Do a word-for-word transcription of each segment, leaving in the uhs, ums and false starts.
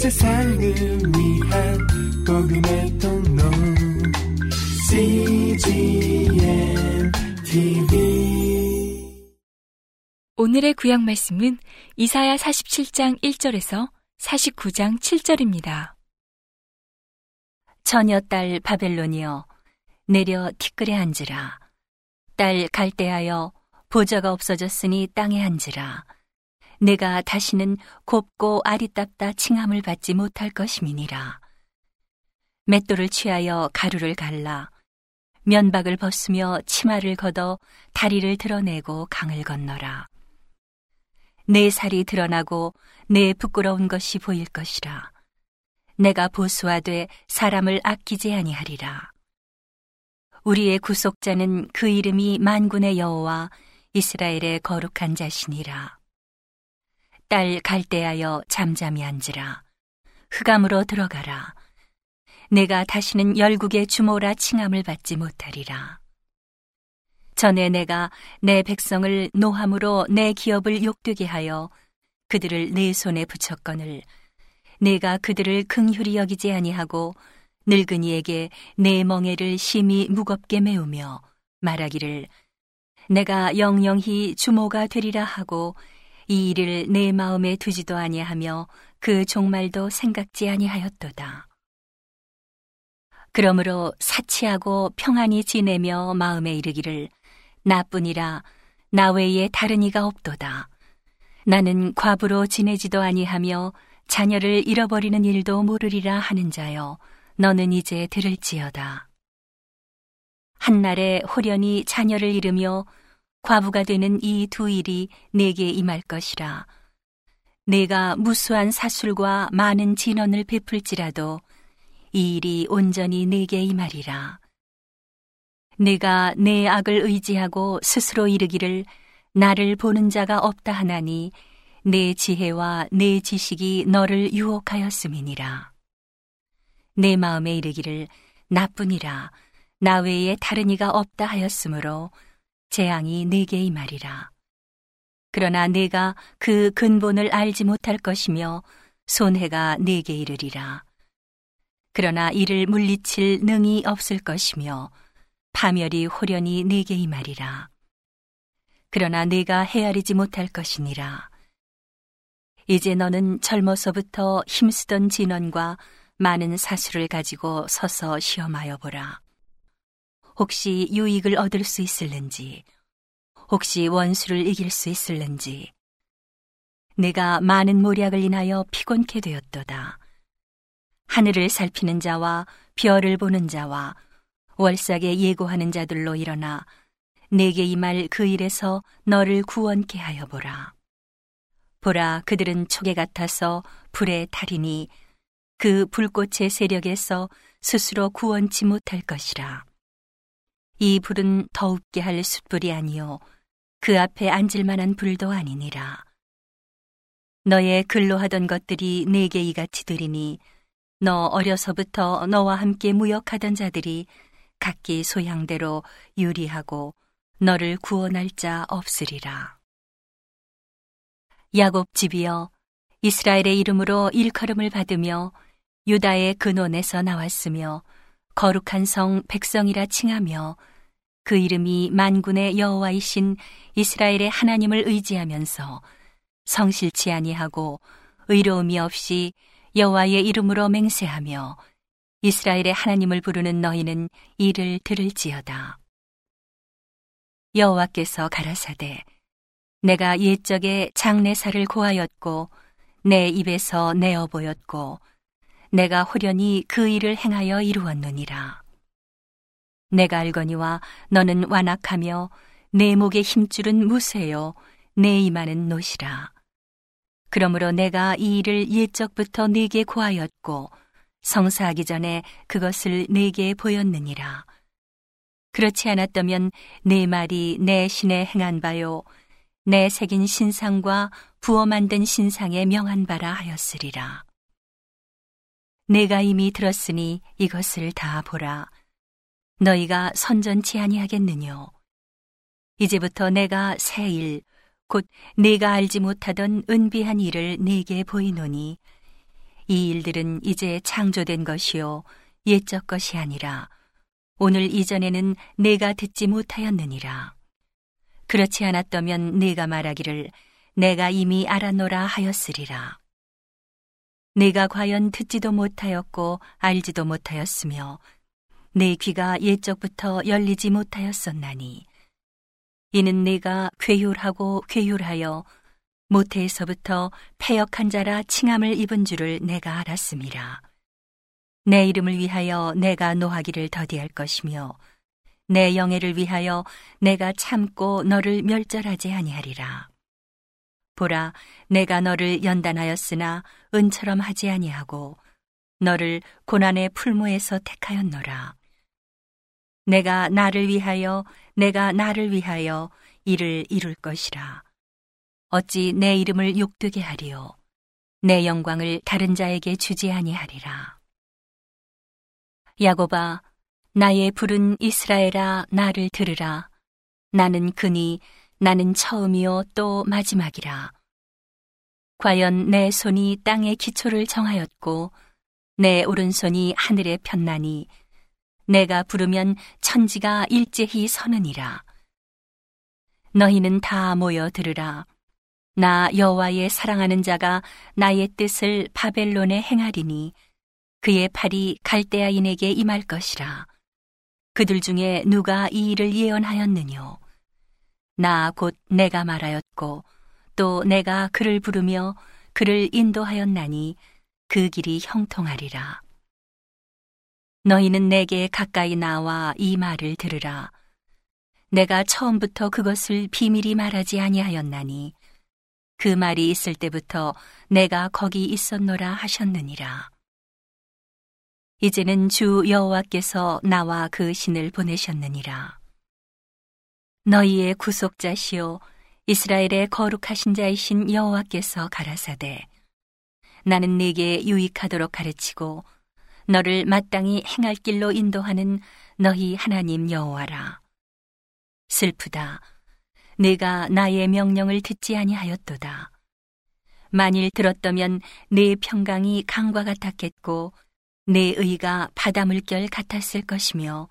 세상을 위한 복음의 통로 씨지엔 티비. 오늘의 구약 말씀은 이사야 사십칠 장 일 절에서 사십구 장 칠 절입니다. 처녀 딸 바벨론이여, 내려 티끌에 앉으라. 딸 갈대하여, 보좌가 없어졌으니 땅에 앉으라. 내가 다시는 곱고 아리따다 칭함을 받지 못할 것임이니라. 맷돌을 취하여 가루를 갈라. 면박을 벗으며 치마를 걷어 다리를 드러내고 강을 건너라. 내 살이 드러나고 내 부끄러운 것이 보일 것이라. 내가 보수하되 사람을 아끼지 아니하리라. 우리의 구속자는 그 이름이 만군의 여호와 이스라엘의 거룩한 자시니라. 딸 갈대하여 잠잠히 앉으라. 흑암으로 들어가라. 내가 다시는 열국의 주모라 칭함을 받지 못하리라. 전에 내가 내 백성을 노함으로 내 기업을 욕되게 하여 그들을 내 손에 붙였거늘 내가 그들을 긍휼히 여기지 아니하고 늙은이에게 내 멍에를 심히 무겁게 메우며 말하기를 내가 영영히 주모가 되리라 하고 이 일을 내 마음에 두지도 아니하며 그 종말도 생각지 아니하였도다. 그러므로 사치하고 평안히 지내며 마음에 이르기를 나뿐이라 나 외에 다른 이가 없도다. 나는 과부로 지내지도 아니하며 자녀를 잃어버리는 일도 모르리라 하는 자여, 너는 이제 들을지어다. 한날에 호련히 자녀를 잃으며 과부가 되는 이 두 일이 내게 임할 것이라. 내가 무수한 사술과 많은 진언을 베풀지라도 이 일이 온전히 내게 임하리라. 내가 내 악을 의지하고 스스로 이르기를 나를 보는 자가 없다 하나니 내 지혜와 내 지식이 너를 유혹하였음이니라. 내 마음에 이르기를 나뿐이라 나 외에 다른 이가 없다 하였으므로 재앙이 내게 임하리라. 그러나 내가 그 근본을 알지 못할 것이며 손해가 내게 이르리라. 그러나 이를 물리칠 능이 없을 것이며 파멸이 호련히 내게 임하리라. 그러나 내가 헤아리지 못할 것이니라. 이제 너는 젊어서부터 힘쓰던 진언과 많은 사수를 가지고 서서 시험하여 보라. 혹시 유익을 얻을 수 있을는지, 혹시 원수를 이길 수 있을는지. 내가 많은 모략을 인하여 피곤케 되었도다. 하늘을 살피는 자와 별을 보는 자와 월삭에 예고하는 자들로 일어나 내게 임할 그 일에서 너를 구원케 하여 보라. 보라, 그들은 촉에 같아서 불에 타리니 그 불꽃의 세력에서 스스로 구원치 못할 것이라. 이 불은 더웁게 할 숯불이 아니요 그 앞에 앉을 만한 불도 아니니라. 너의 근로 하던 것들이 내게 이같이 되리니 너 어려서부터 너와 함께 무역하던 자들이 각기 소양대로 유리하고 너를 구원할 자 없으리라. 야곱 집이여, 이스라엘의 이름으로 일컬음을 받으며 유다의 근원에서 나왔으며 거룩한 성 백성이라 칭하며 그 이름이 만군의 여호와이신 이스라엘의 하나님을 의지하면서 성실치 아니하고 의로움이 없이 여호와의 이름으로 맹세하며 이스라엘의 하나님을 부르는 너희는 이를 들을지어다. 여호와께서 가라사대 내가 옛적에 장례사를 고하였고 내 입에서 내어 보였고 내가 호련히 그 일을 행하여 이루었느니라. 내가 알거니와 너는 완악하며 내 목의 힘줄은 무쇠요 내 이마는 놋이라. 그러므로 내가 이 일을 옛적부터 네게 고하였고 성사하기 전에 그것을 네게 보였느니라. 그렇지 않았다면 내 말이 내 신에 행한 바요 내 새긴 신상과 부어 만든 신상에 명한 바라 하였으리라. 내가 이미 들었으니 이것을 다 보라. 너희가 선전치 아니하겠느뇨. 이제부터 내가 새 일 곧 네가 알지 못하던 은비한 일을 네게 보이노니 이 일들은 이제 창조된 것이요 옛적 것이 아니라 오늘 이전에는 내가 듣지 못하였느니라. 그렇지 않았다면 내가 말하기를 내가 이미 알았노라 하였으리라. 내가 과연 듣지도 못하였고 알지도 못하였으며 내 귀가 옛적부터 열리지 못하였었나니 이는 내가 괴율하고 괴율하여 모태에서부터 패역한 자라 칭함을 입은 줄을 내가 알았음이라. 내 이름을 위하여 내가 노하기를 더디할 것이며 내 영예를 위하여 내가 참고 너를 멸절하지 아니하리라. 보라, 내가 너를 연단하였으나 은처럼 하지 아니하고 너를 고난의 풀무에서 택하였노라. 내가 나를 위하여 내가 나를 위하여 이를 이룰 것이라. 어찌 내 이름을 욕되게 하리요. 내 영광을 다른 자에게 주지 아니하리라. 야곱아, 나의 부른 이스라엘아, 나를 들으라. 나는 그니, 나는 처음이요 또 마지막이라. 과연 내 손이 땅의 기초를 정하였고 내 오른손이 하늘에 폈나니 내가 부르면 천지가 일제히 서느니라. 너희는 다 모여 들으라. 나 여호와의 사랑하는 자가 나의 뜻을 바벨론에 행하리니 그의 팔이 갈대아인에게 임할 것이라. 그들 중에 누가 이 일을 예언하였느뇨? 나 곧 내가 말하였고 또 내가 그를 부르며 그를 인도하였나니 그 길이 형통하리라. 너희는 내게 가까이 나와 이 말을 들으라. 내가 처음부터 그것을 비밀히 말하지 아니하였나니 그 말이 있을 때부터 내가 거기 있었노라 하셨느니라. 이제는 주 여호와께서 나와 그 신을 보내셨느니라. 너희의 구속자시오 이스라엘의 거룩하신 자이신 여호와께서 가라사대 나는 네게 유익하도록 가르치고 너를 마땅히 행할 길로 인도하는 너희 하나님 여호와라. 슬프다. 네가 나의 명령을 듣지 아니하였도다. 만일 들었다면 네 평강이 강과 같았겠고 내 의가 바다 물결 같았을 것이며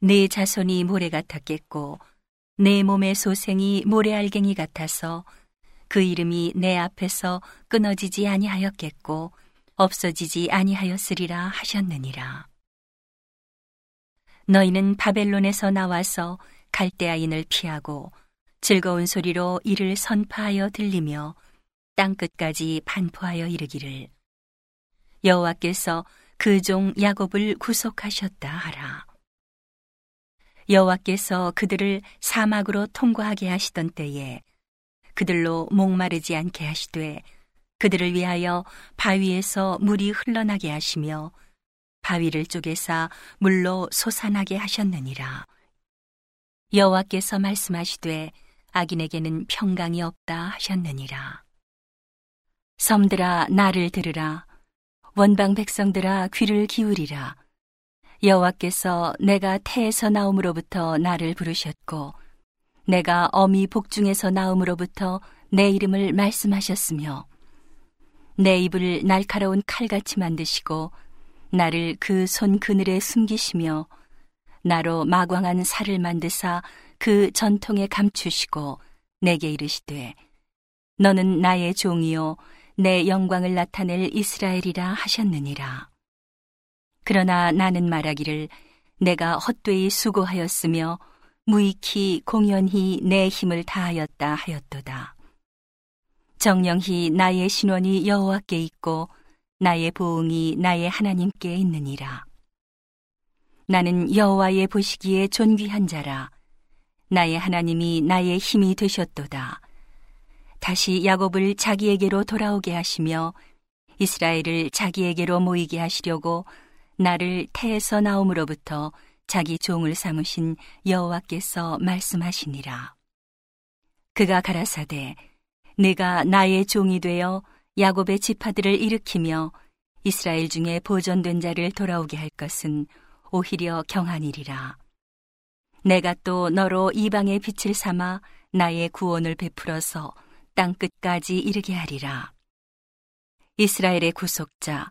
내 자손이 모래 같았겠고 내 몸의 소생이 모래알갱이 같아서 그 이름이 내 앞에서 끊어지지 아니하였겠고 없어지지 아니하였으리라 하셨느니라. 너희는 바벨론에서 나와서 갈대아인을 피하고 즐거운 소리로 이를 선파하여 들리며 땅끝까지 반포하여 이르기를 여호와께서 그 종 야곱을 구속하셨다 하라. 여호와께서 그들을 사막으로 통과하게 하시던 때에 그들로 목마르지 않게 하시되 그들을 위하여 바위에서 물이 흘러나게 하시며 바위를 쪼개사 물로 솟아나게 하셨느니라. 여호와께서 말씀하시되 악인에게는 평강이 없다 하셨느니라. 섬들아 나를 들으라. 원방 백성들아 귀를 기울이라. 여호와께서 내가 태에서 나옴으로부터 나를 부르셨고 내가 어미 복중에서 나옴으로부터 내 이름을 말씀하셨으며 내 입을 날카로운 칼같이 만드시고 나를 그 손 그늘에 숨기시며 나로 마광한 살을 만드사 그 전통에 감추시고 내게 이르시되 너는 나의 종이요 내 영광을 나타낼 이스라엘이라 하셨느니라. 그러나 나는 말하기를 내가 헛되이 수고하였으며 무익히 공연히 내 힘을 다하였다 하였도다. 정녕히 나의 신원이 여호와께 있고 나의 보응이 나의 하나님께 있느니라. 나는 여호와의 보시기에 존귀한 자라. 나의 하나님이 나의 힘이 되셨도다. 다시 야곱을 자기에게로 돌아오게 하시며 이스라엘을 자기에게로 모이게 하시려고 나를 태에서 나옴으로부터 자기 종을 삼으신 여호와께서 말씀하시니라. 그가 가라사대 내가 나의 종이 되어 야곱의 지파들을 일으키며 이스라엘 중에 보존된 자를 돌아오게 할 것은 오히려 경한이리라. 내가 또 너로 이방의 빛을 삼아 나의 구원을 베풀어서 땅 끝까지 이르게 하리라. 이스라엘의 구속자,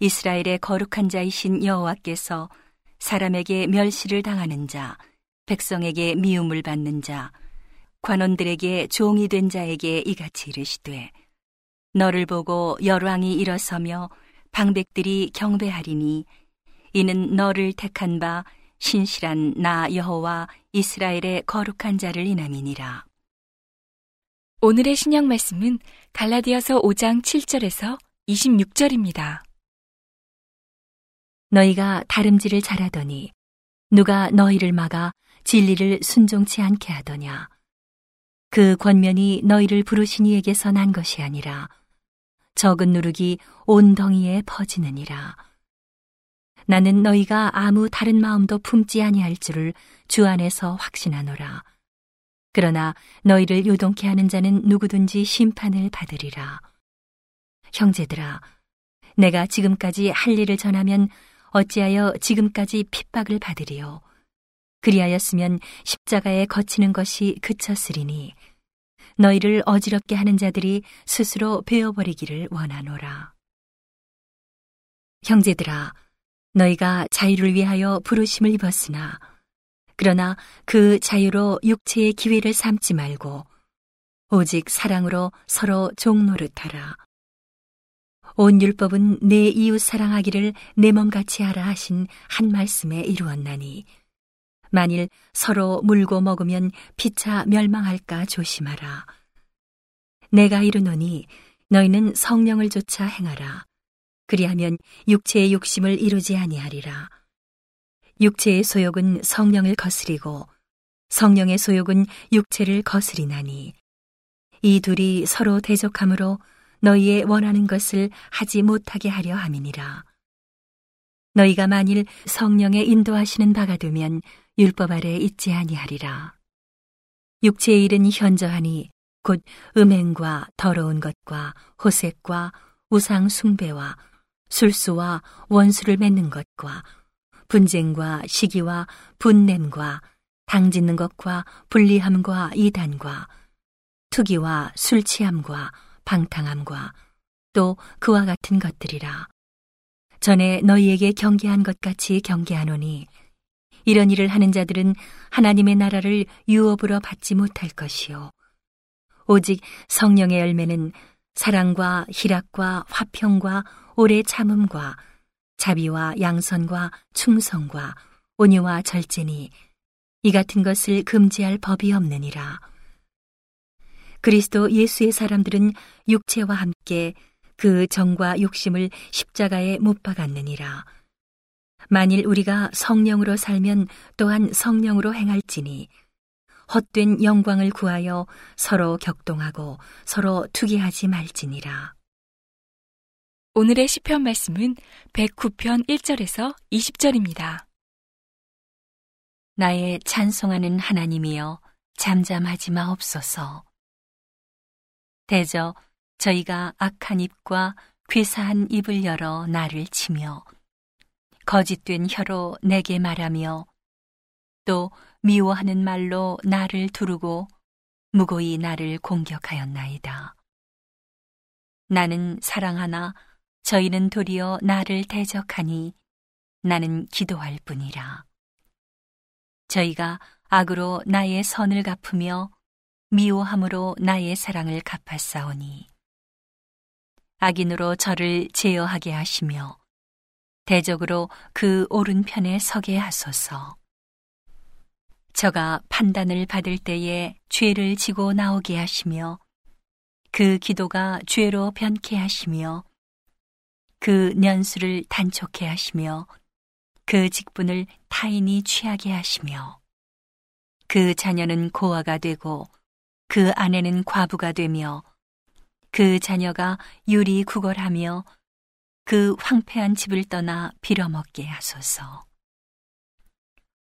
이스라엘의 거룩한 자이신 여호와께서 사람에게 멸시를 당하는 자, 백성에게 미움을 받는 자, 관원들에게 종이 된 자에게 이같이 이르시되 너를 보고 열왕이 일어서며 방백들이 경배하리니 이는 너를 택한 바 신실한 나 여호와 이스라엘의 거룩한 자를 인함이니라. 오늘의 신약 말씀은 갈라디아서 오 장 칠 절에서 이십육 절입니다. 너희가 다름질을 잘하더니 누가 너희를 막아 진리를 순종치 않게 하더냐? 그 권면이 너희를 부르신 이에게서 난 것이 아니라 적은 누룩이 온 덩이에 퍼지느니라. 나는 너희가 아무 다른 마음도 품지 아니할 줄을 주 안에서 확신하노라. 그러나 너희를 요동케 하는 자는 누구든지 심판을 받으리라. 형제들아, 내가 지금까지 할 일을 전하면 어찌하여 지금까지 핍박을 받으리요? 그리하였으면 십자가에 거치는 것이 그쳤으리니 너희를 어지럽게 하는 자들이 스스로 베어버리기를 원하노라. 형제들아, 너희가 자유를 위하여 부르심을 입었으나 그러나 그 자유로 육체의 기회를 삼지 말고 오직 사랑으로 서로 종노릇하라. 온 율법은 내 이웃 사랑하기를 내 몸같이 하라 하신 한 말씀에 이루었나니 만일 서로 물고 먹으면 피차 멸망할까 조심하라. 내가 이르노니 너희는 성령을 조차 행하라. 그리하면 육체의 욕심을 이루지 아니하리라. 육체의 소욕은 성령을 거스리고 성령의 소욕은 육체를 거스리나니 이 둘이 서로 대적함으로 너희의 원하는 것을 하지 못하게 하려 함이니라. 너희가 만일 성령의 인도하시는 바가 되면 율법 아래 있지 아니하리라. 육체의 일은 현저하니 곧 음행과 더러운 것과 호색과 우상 숭배와 술수와 원수를 맺는 것과 분쟁과 시기와 분냄과 당짓는 것과 불리함과 이단과 투기와 술취함과 방탕함과 또 그와 같은 것들이라. 전에 너희에게 경계한 것 같이 경계하노니 이런 일을 하는 자들은 하나님의 나라를 유업으로 받지 못할 것이요. 오직 성령의 열매는 사랑과 희락과 화평과 오래 참음과 자비와 양선과 충성과 온유와 절제니 이 같은 것을 금지할 법이 없느니라. 그리스도 예수의 사람들은 육체와 함께 그 정과 욕심을 십자가에 못 박았느니라. 만일 우리가 성령으로 살면 또한 성령으로 행할지니 헛된 영광을 구하여 서로 격동하고 서로 투기하지 말지니라. 오늘의 시편 말씀은 백구 편 일 절에서 이십 절입니다. 나의 찬송하는 하나님이여 잠잠하지 마옵소서. 대저 저희가 악한 입과 괴사한 입을 열어 나를 치며 거짓된 혀로 내게 말하며 또 미워하는 말로 나를 두르고 무고히 나를 공격하였나이다. 나는 사랑하나 저희는 도리어 나를 대적하니 나는 기도할 뿐이라. 저희가 악으로 나의 선을 갚으며 미워함으로 나의 사랑을 갚았사오니 악인으로 저를 제어하게 하시며 대적으로 그 오른편에 서게 하소서. 저가 판단을 받을 때에 죄를 지고 나오게 하시며 그 기도가 죄로 변케 하시며 그 년수를 단촉케 하시며 그 직분을 타인이 취하게 하시며 그 자녀는 고아가 되고 그 아내는 과부가 되며 그 자녀가 유리구걸하며 그 황폐한 집을 떠나 빌어먹게 하소서.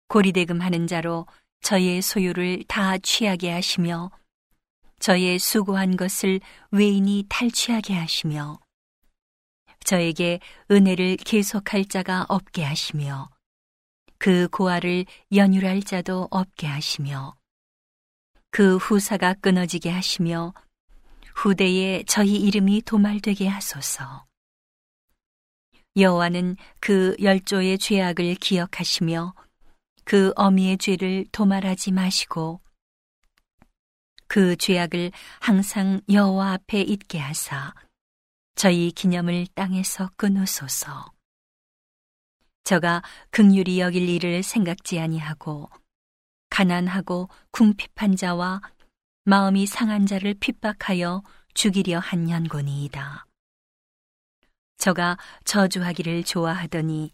고리대금 하는 자로 저의 소유를 다 취하게 하시며 저의 수고한 것을 외인이 탈취하게 하시며 저에게 은혜를 계속할 자가 없게 하시며 그 고아를 연율할 자도 없게 하시며 그 후사가 끊어지게 하시며 후대에 저희 이름이 도말되게 하소서. 여호와는 그 열조의 죄악을 기억하시며 그 어미의 죄를 도말하지 마시고 그 죄악을 항상 여호와 앞에 있게 하사 저희 기념을 땅에서 끊으소서. 저가 긍휼히 여길 일을 생각지 아니하고 가난하고 궁핍한 자와 마음이 상한 자를 핍박하여 죽이려 한 연고니이다. 저가 저주하기를 좋아하더니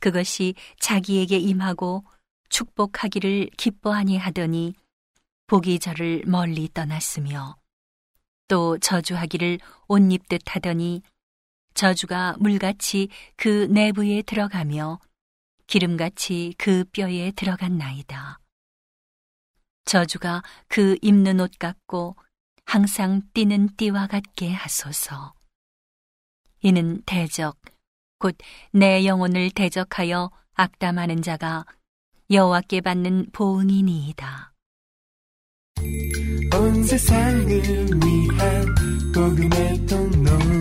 그것이 자기에게 임하고 축복하기를 기뻐하니 하더니 복이 저를 멀리 떠났으며 또 저주하기를 옷 입듯 하더니 저주가 물같이 그 내부에 들어가며 기름같이 그 뼈에 들어간 나이다. 저주가 그 입는 옷 같고 항상 띠는 띠와 같게 하소서. 이는 대적, 곧 내 영혼을 대적하여 악담하는 자가 여호와께 받는 보응이니이다. 온 세상을 위한 복음의 통로